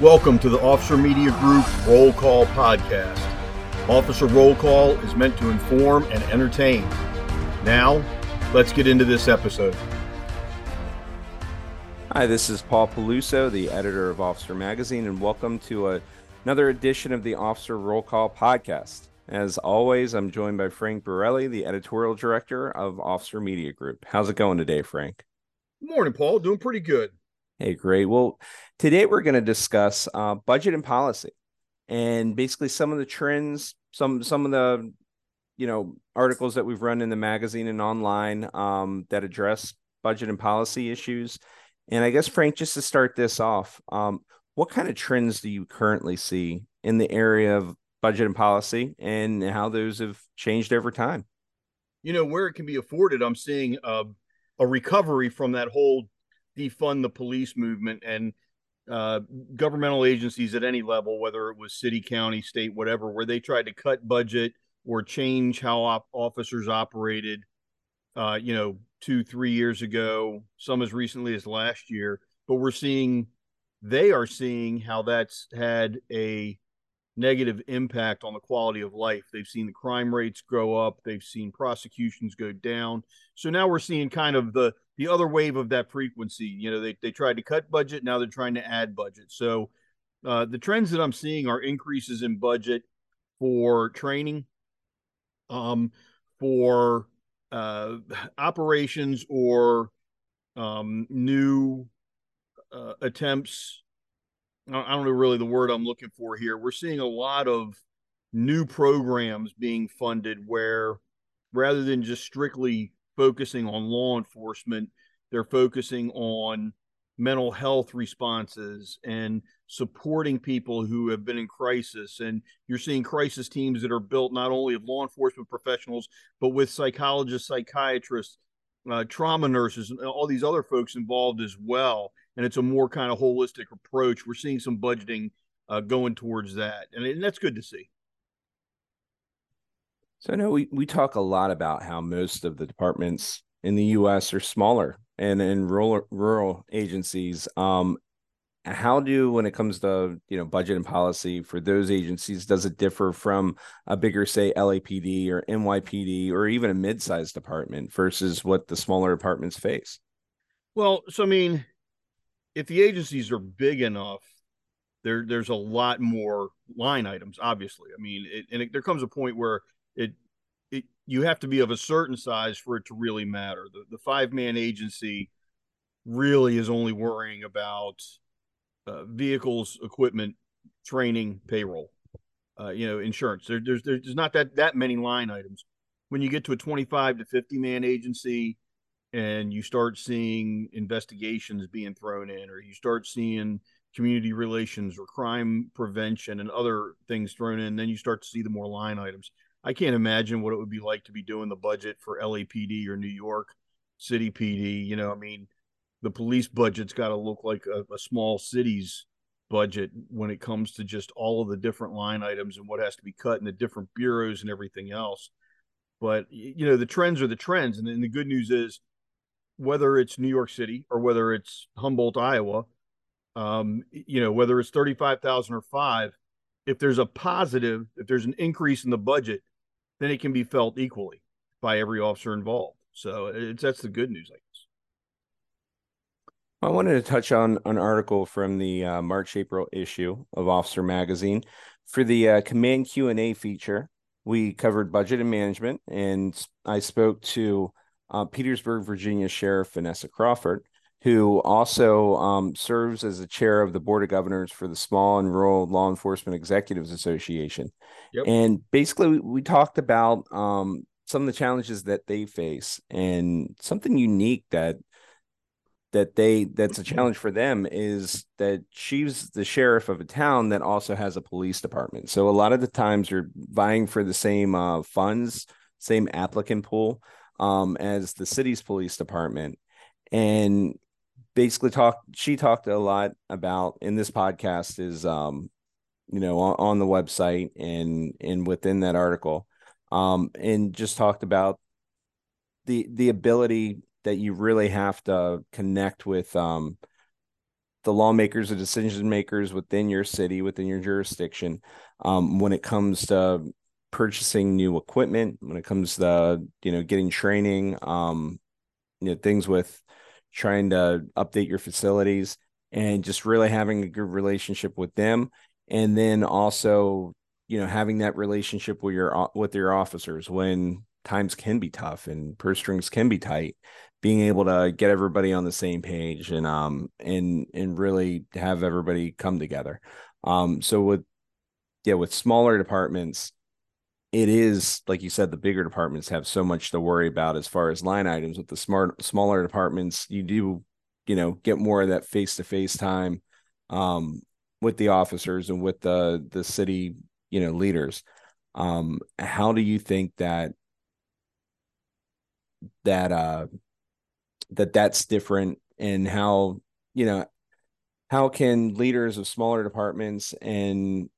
Welcome to the Officer Media Group Roll Call Podcast. Officer Roll Call is meant to inform and entertain. Now, let's get into this episode. Hi, this is Paul Peluso, the editor of Officer Magazine, and welcome to another edition of the Officer Roll Call Podcast. As always, I'm joined by Frank Borelli, the editorial director of Officer Media Group. How's it going today, Frank? Morning, Paul. Doing pretty good. Hey, great. Well, today we're going to discuss budget and policy, and basically some of the trends, some of the articles that we've run in the magazine and online that address budget and policy issues. And I guess, Frank, just to start this off, what kind of trends do you currently see in the area of budget and policy, and how those have changed over time? You know, where it can be afforded, I'm seeing a recovery from that whole defund the police movement, and governmental agencies at any level, whether it was city, county, state, whatever, where they tried to cut budget or change how officers operated, 2-3 years ago, some as recently as last year. But they are seeing how that's had a negative impact on the quality of life. They've seen the crime rates grow up. They've seen prosecutions go down. So now we're seeing kind of the other wave of that frequency. You know, they tried to cut budget. Now they're trying to add budget. So the trends that I'm seeing are increases in budget for training, for operations, or new attempts. I don't know really the word I'm looking for here. We're seeing a lot of new programs being funded where, rather than just strictly focusing on law enforcement, they're focusing on mental health responses and supporting people who have been in crisis. And you're seeing crisis teams that are built not only of law enforcement professionals, but with psychologists, psychiatrists, trauma nurses, and all these other folks involved as well. And it's a more kind of holistic approach. We're seeing some budgeting going towards that. And that's good to see. So I know we talk a lot about how most of the departments in the U.S. are smaller and in rural agencies. When it comes to, budget and policy for those agencies, does it differ from a bigger, say, LAPD or NYPD or even a mid-sized department versus what the smaller departments face? Well, so, I mean, if the agencies are big enough, there's a lot more line items, obviously. I mean, there comes a point where you have to be of a certain size for it to really matter. The five-man agency really is only worrying about vehicles, equipment, training, payroll, insurance. There's not that many line items. When you get to a 25 to 50-man agency, and you start seeing investigations being thrown in, or you start seeing community relations or crime prevention and other things thrown in, then you start to see the more line items. I can't imagine what it would be like to be doing the budget for LAPD or New York City PD. The police budget's got to look like a small city's budget when it comes to just all of the different line items and what has to be cut and the different bureaus and everything else. But, the trends are the trends. And the good news is, whether it's New York City or whether it's Humboldt, Iowa, whether it's 35,000 or 5, if there's an increase in the budget, then it can be felt equally by every officer involved. So that's the good news, I guess. I wanted to touch on an article from the March-April issue of Officer Magazine. For the Command Q&A feature, we covered budget and management, and I spoke to Petersburg, Virginia Sheriff Vanessa Crawford, who also serves as the chair of the Board of Governors for the Small and Rural Law Enforcement Executives Association. Yep. And basically, we talked about some of the challenges that they face, and something unique that's a challenge for them is that she's the sheriff of a town that also has a police department. So a lot of the times you're vying for the same funds, same applicant pool as the city's police department. And basically she talked a lot about in this podcast is, on the website and within that article, and just talked about the ability that you really have to connect with the lawmakers, the decision makers within your city, within your jurisdiction, when it comes to purchasing new equipment, when it comes to, getting training, things with trying to update your facilities, and just really having a good relationship with them. And then also, having that relationship with your officers when times can be tough and purse strings can be tight, being able to get everybody on the same page and really have everybody come together. So with smaller departments, it is, like you said, the bigger departments have so much to worry about as far as line items. With the smaller departments, you do, get more of that face-to-face time with the officers and with the city, leaders. How do you think that's different, and how can leaders of smaller departments and,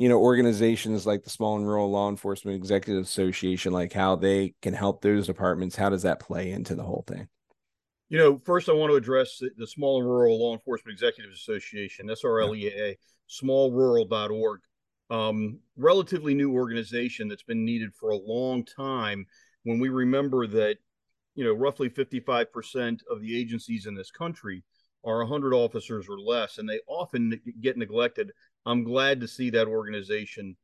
organizations like the Small and Rural Law Enforcement Executives Association, like how they can help those departments? How does that play into the whole thing? First I want to address the Small and Rural Law Enforcement Executives Association, S-R-L-E-A, smallrural.org. Relatively new organization that's been needed for a long time. When we remember that, roughly 55% of the agencies in this country are 100 officers or less, and they often get neglected. I'm glad to see that organization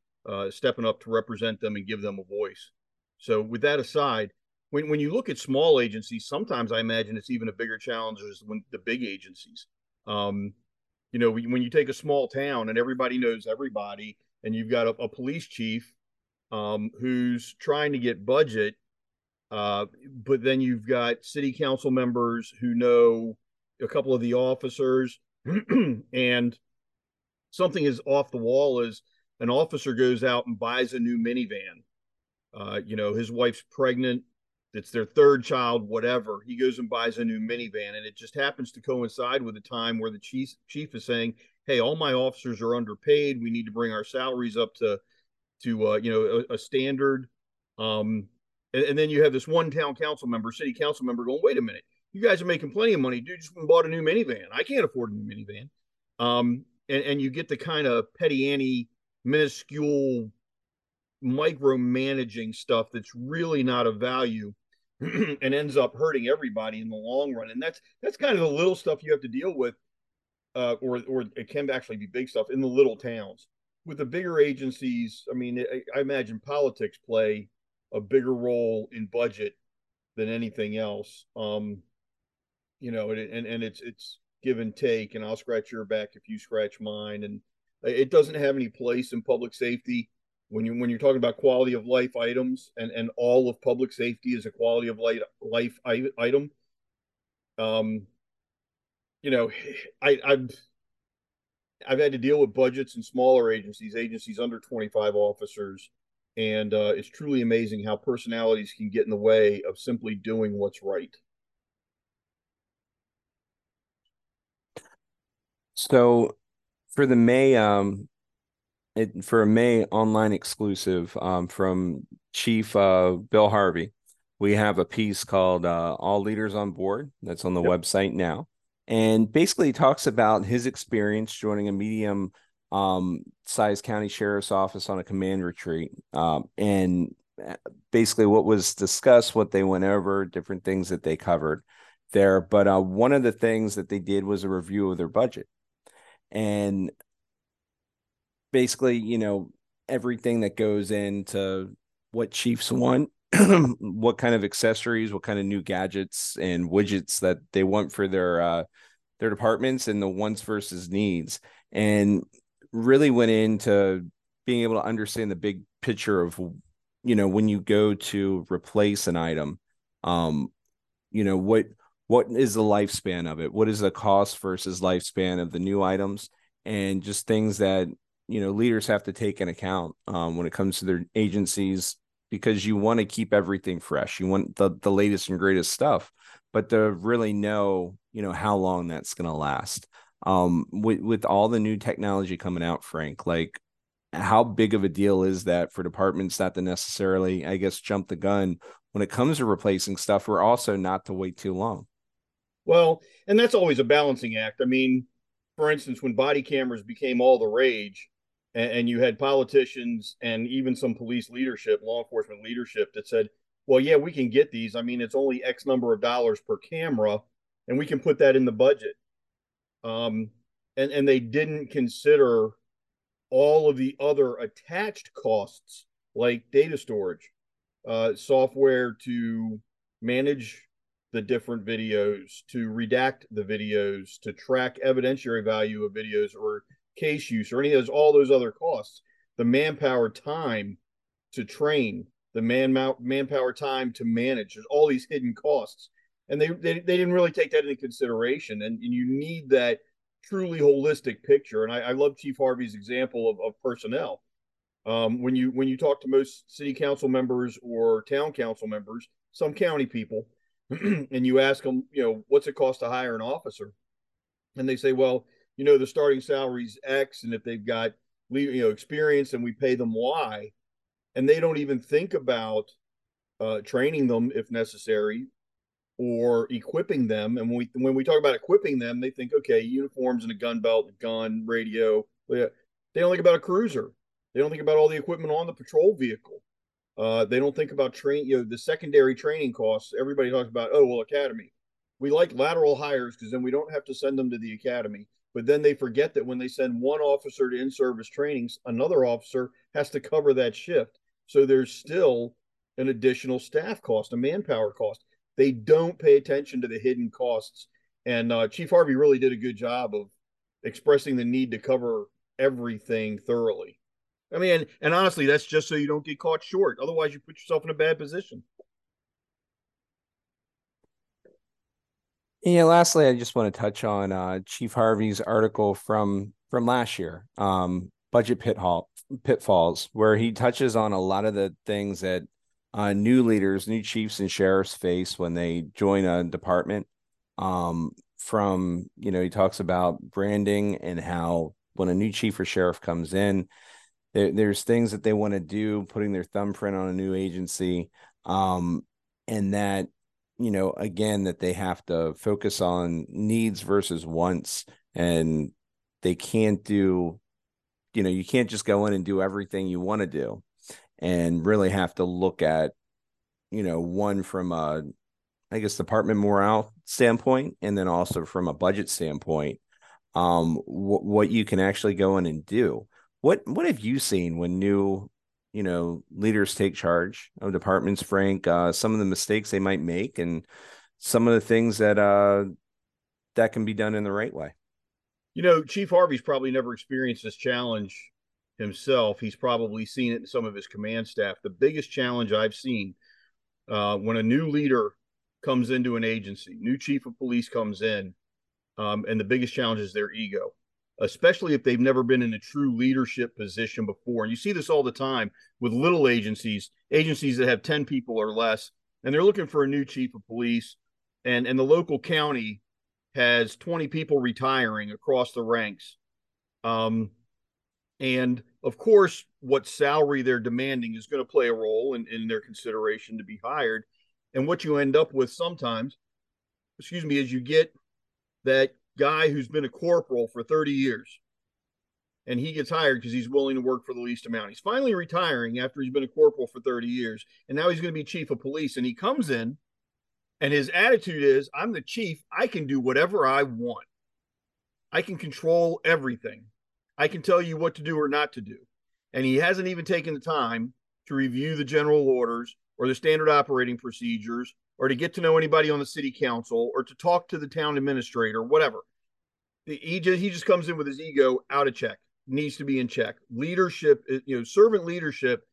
stepping up to represent them and give them a voice. So with that aside, when you look at small agencies, sometimes I imagine it's even a bigger challenge as when the big agencies. When you take a small town and everybody knows everybody, and you've got a police chief who's trying to get budget, but then you've got city council members who know a couple of the officers, and something is off the wall is an officer goes out and buys a new minivan. His wife's pregnant. It's their third child, whatever. He goes and buys a new minivan, and it just happens to coincide with a time where the chief is saying, hey, all my officers are underpaid. We need to bring our salaries up to a standard. And then you have this one town city council member going, wait a minute, you guys are making plenty of money. Dude just bought a new minivan. I can't afford a new minivan. And you get the kind of petty ante, minuscule, micromanaging stuff that's really not of value and ends up hurting everybody in the long run. And that's kind of the little stuff you have to deal with, or it can actually be big stuff in the little towns. With the bigger agencies, I imagine politics play a bigger role in budget than anything else. And it's give and take, and I'll scratch your back if you scratch mine. And it doesn't have any place in public safety. When you're talking about quality of life items, and all of public safety is a quality of life item. I've had to deal with budgets in smaller agencies under 25 officers. And it's truly amazing how personalities can get in the way of simply doing what's right. So for the May online exclusive from Chief Bill Harvey, we have a piece called All Leaders on Board that's on the website now. And basically talks about his experience joining a medium sized county sheriff's office on a command retreat, and basically what was discussed, what they went over, different things that they covered there. But one of the things that they did was a review of their budget, and basically, everything that goes into what chiefs want, what kind of accessories, what kind of new gadgets and widgets that they want for their departments, and the wants versus needs, and really went into being able to understand the big picture of, when you go to replace an item, what is the lifespan of it? What is the cost versus lifespan of the new items, and just things that, leaders have to take into account when it comes to their agencies, because you want to keep everything fresh. You want the latest and greatest stuff, but to really know, how long that's going to last. With all the new technology coming out, Frank, like how big of a deal is that for departments not to necessarily, I guess, jump the gun when it comes to replacing stuff, or also not to wait too long? Well, and that's always a balancing act. for instance, when body cameras became all the rage, and you had politicians and even some police leadership, law enforcement leadership, that said, well, yeah, we can get these. I mean, it's only X number of dollars per camera, and we can put that in the budget. And they didn't consider all of the other attached costs, like data storage, software to manage the different videos, to redact the videos, to track evidentiary value of videos or case use or any of those, all those other costs, the manpower time to train, the manpower time to manage. There's all these hidden costs. And they didn't really take that into consideration. And you need that truly holistic picture. And I love Chief Harvey's example of personnel. When you talk to most city council members or town council members, some county people, and you ask them, you know, what's it cost to hire an officer? And they say, well, you know, the starting salary is X, and if they've got, you know, experience, and we pay them Y, and they don't even think about training them if necessary or equipping them. And when we talk about equipping them, they think, okay, uniforms and a gun belt, a gun, radio. They don't think about a cruiser. They don't think about all the equipment on the patrol vehicle. They don't think about the secondary training costs. Everybody talks about, oh, well, academy. We like lateral hires because then we don't have to send them to the academy. But then they forget that when they send one officer to in-service trainings, another officer has to cover that shift. So there's still an additional staff cost, a manpower cost. They don't pay attention to the hidden costs. And Chief Harvey really did a good job of expressing the need to cover everything thoroughly. I mean, and honestly, that's just so you don't get caught short. Otherwise, you put yourself in a bad position. Yeah. Lastly, I just want to touch on Chief Harvey's article from last year, budget pitfalls, where he touches on a lot of the things that new leaders, new chiefs and sheriffs face when they join a department. From, you know, he talks about branding and how when a new chief or sheriff comes in, there's things that they want to do, putting their thumbprint on a new agency, and that, you know, again, that they have to focus on needs versus wants, and they can't do, you know, you can't just go in and do everything you want to do, and really have to look at, you know, one from a, I guess, department morale standpoint, and then also from a budget standpoint, what you can actually go in and do. What have you seen when new, you know, leaders take charge of departments, Frank? Some of the mistakes they might make, and some of the things that that can be done in the right way. You know, Chief Harvey's probably never experienced this challenge himself. He's probably seen it in some of his command staff. The biggest challenge I've seen when a new leader comes into an agency, new chief of police comes in, and the biggest challenge is their ego. Especially if they've never been in a true leadership position before. And you see this all the time with little agencies, agencies that have 10 people or less, and they're looking for a new chief of police, and the local county has 20 people retiring across the ranks. And of course, what salary they're demanding is going to play a role in their consideration to be hired. And what you end up with sometimes, is you get that guy who's been a corporal for 30 years, and he gets hired because he's willing to work for the least amount. He's finally retiring after he's been a corporal for 30 years, and now he's going to be chief of police. And he comes in, and his attitude is, I'm the chief. I can do whatever I want. I can control everything. I can tell you what to do or not to do. And he hasn't even taken the time to review the general orders or the standard operating procedures, or to get to know anybody on the city council, or to talk to the town administrator, whatever. He just comes in with his ego out of check, needs to be in check. Leadership, you know, servant leadership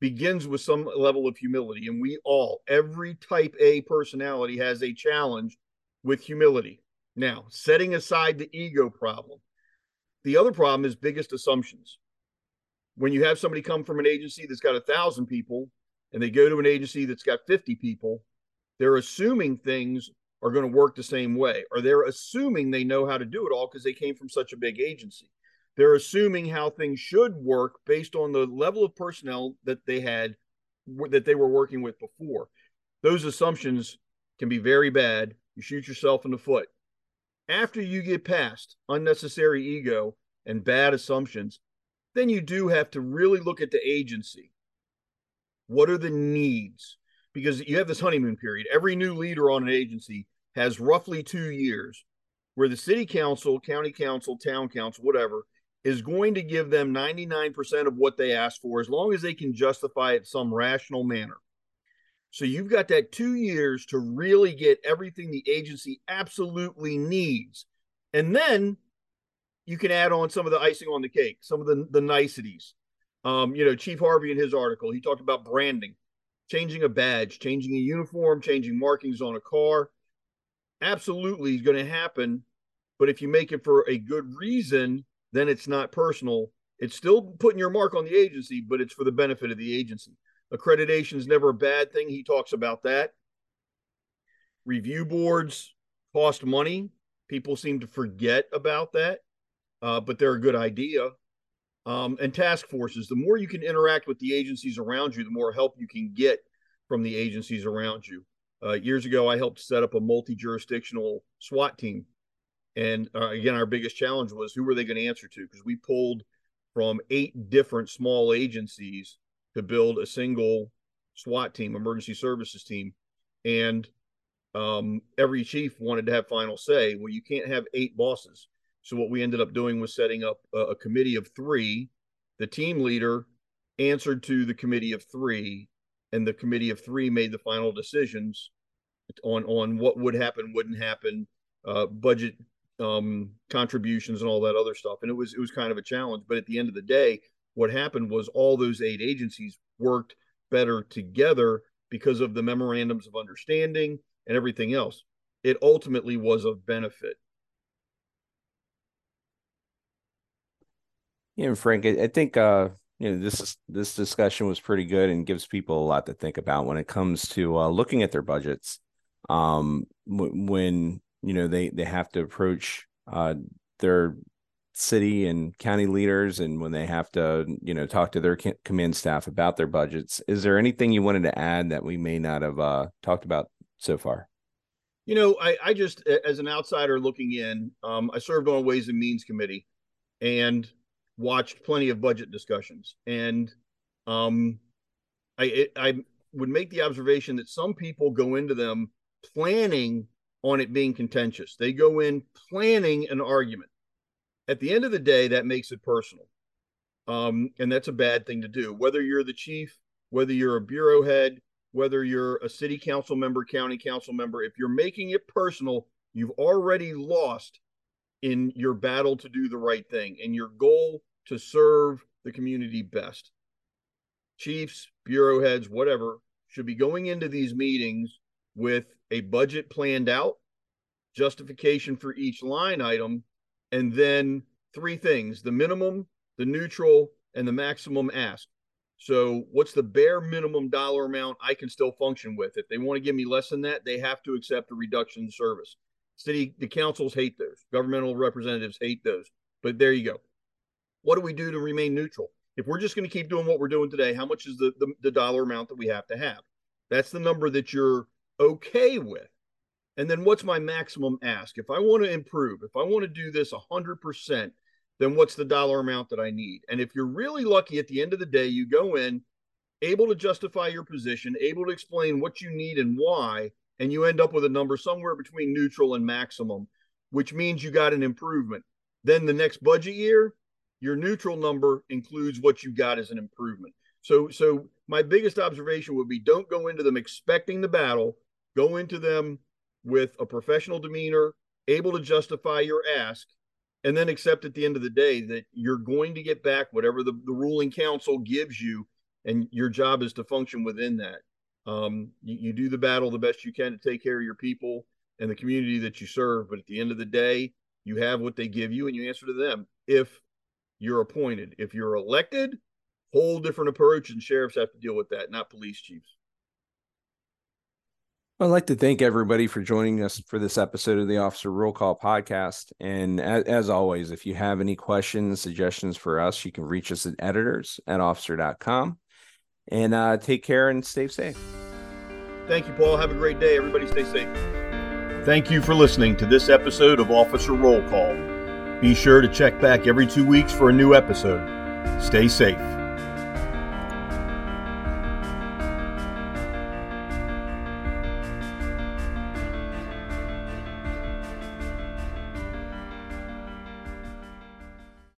begins with some level of humility. And we all, every type A personality has a challenge with humility. Now, setting aside the ego problem, the other problem is biggest assumptions. When you have somebody come from an agency that's got 1,000 people, and they go to an agency that's got 50 people, they're assuming things are going to work the same way, or they're assuming they know how to do it all because they came from such a big agency. They're assuming how things should work based on the level of personnel that they had, that they were working with before. Those assumptions can be very bad. You shoot yourself in the foot. after you get past unnecessary ego and bad assumptions, then you do have to really look at the agency. What are the needs? Because you have this honeymoon period. Every new leader on an agency has roughly 2 years where the city council, county council, town council, whatever, is going to give them 99% of what they ask for, as long as they can justify it in some rational manner. So you've got that 2 years to really get everything the agency absolutely needs. And then you can add on some of the icing on the cake, some of the niceties. You know, Chief Harvey in his article, he talked about branding, changing a badge, changing a uniform, changing markings on a car. Absolutely is going to happen. But if you make it for a good reason, then it's not personal. It's still putting your mark on the agency, but it's for the benefit of the agency. Accreditation is never a bad thing. He talks about that. Review boards cost money. People seem to forget about that, but they're a good idea. And task forces. The more you can interact with the agencies around you, the more help you can get from the agencies around you. Years ago, I helped set up a multi-jurisdictional SWAT team. And again, our biggest challenge was who were they going to answer to? Because we pulled from 8 different small agencies to build a single SWAT team, emergency services team. And every chief wanted to have final say. Well, you can't have 8 bosses. So what we ended up doing was setting up a committee of 3. The team leader answered to the committee of 3, and the committee of 3 made the final decisions on what would happen, wouldn't happen, budget contributions and all that other stuff. And it was kind of a challenge. But at the end of the day, what happened was all those 8 agencies worked better together because of the memorandums of understanding and everything else. It ultimately was of benefit. Yeah, Frank, I think this discussion was pretty good and gives people a lot to think about when it comes to looking at their budgets. When they have to approach their city and county leaders, and when they have to talk to their command staff about their budgets. Is there anything you wanted to add that we may not have talked about so far? I just, as an outsider looking in, I served on a Ways and Means Committee and watched plenty of budget discussions, and I would make the observation that some people go into them planning on it being contentious. They go in planning an argument. At the end of the day, that makes it personal. And that's a bad thing to do. Whether you're the chief, whether you're a bureau head, whether you're a city council member, county council member, if you're making it personal, you've already lost in your battle to do the right thing and your goal to serve the community best. Chiefs, bureau heads, whatever, should be going into these meetings with a budget planned out, justification for each line item, and then 3 things: the minimum, the neutral, and the maximum ask. So what's the bare minimum dollar amount I can still function with? If they want to give me less than that, they have to accept a reduction in service. The councils hate those. Governmental representatives hate those. But there you go. What do we do to remain neutral? If we're just going to keep doing what we're doing today, how much is the dollar amount that we have to have? That's the number that you're okay with. And then what's my maximum ask? If I want to improve, if I want to do this 100%, then what's the dollar amount that I need? And if you're really lucky, at the end of the day, you go in able to justify your position, able to explain what you need and why, and you end up with a number somewhere between neutral and maximum, which means you got an improvement. Then the next budget year, your neutral number includes what you got as an improvement. So my biggest observation would be, don't go into them expecting the battle. Go into them with a professional demeanor, able to justify your ask, and then accept at the end of the day that you're going to get back whatever the ruling council gives you, and your job is to function within that. You do the battle the best you can to take care of your people and the community that you serve, but at the end of the day, you have what they give you and you answer to them. If you're appointed, if you're elected, whole different approach, and sheriffs have to deal with that, not police chiefs. I'd like to thank everybody for joining us for this episode of the Officer Roll Call Podcast. And as always, if you have any questions, suggestions for us, you can reach us at editors@officer.com. And take care and stay safe. Thank you, Paul. Have a great day. Everybody stay safe. Thank you for listening to this episode of Officer Roll Call. Be sure to check back every 2 weeks for a new episode. Stay safe.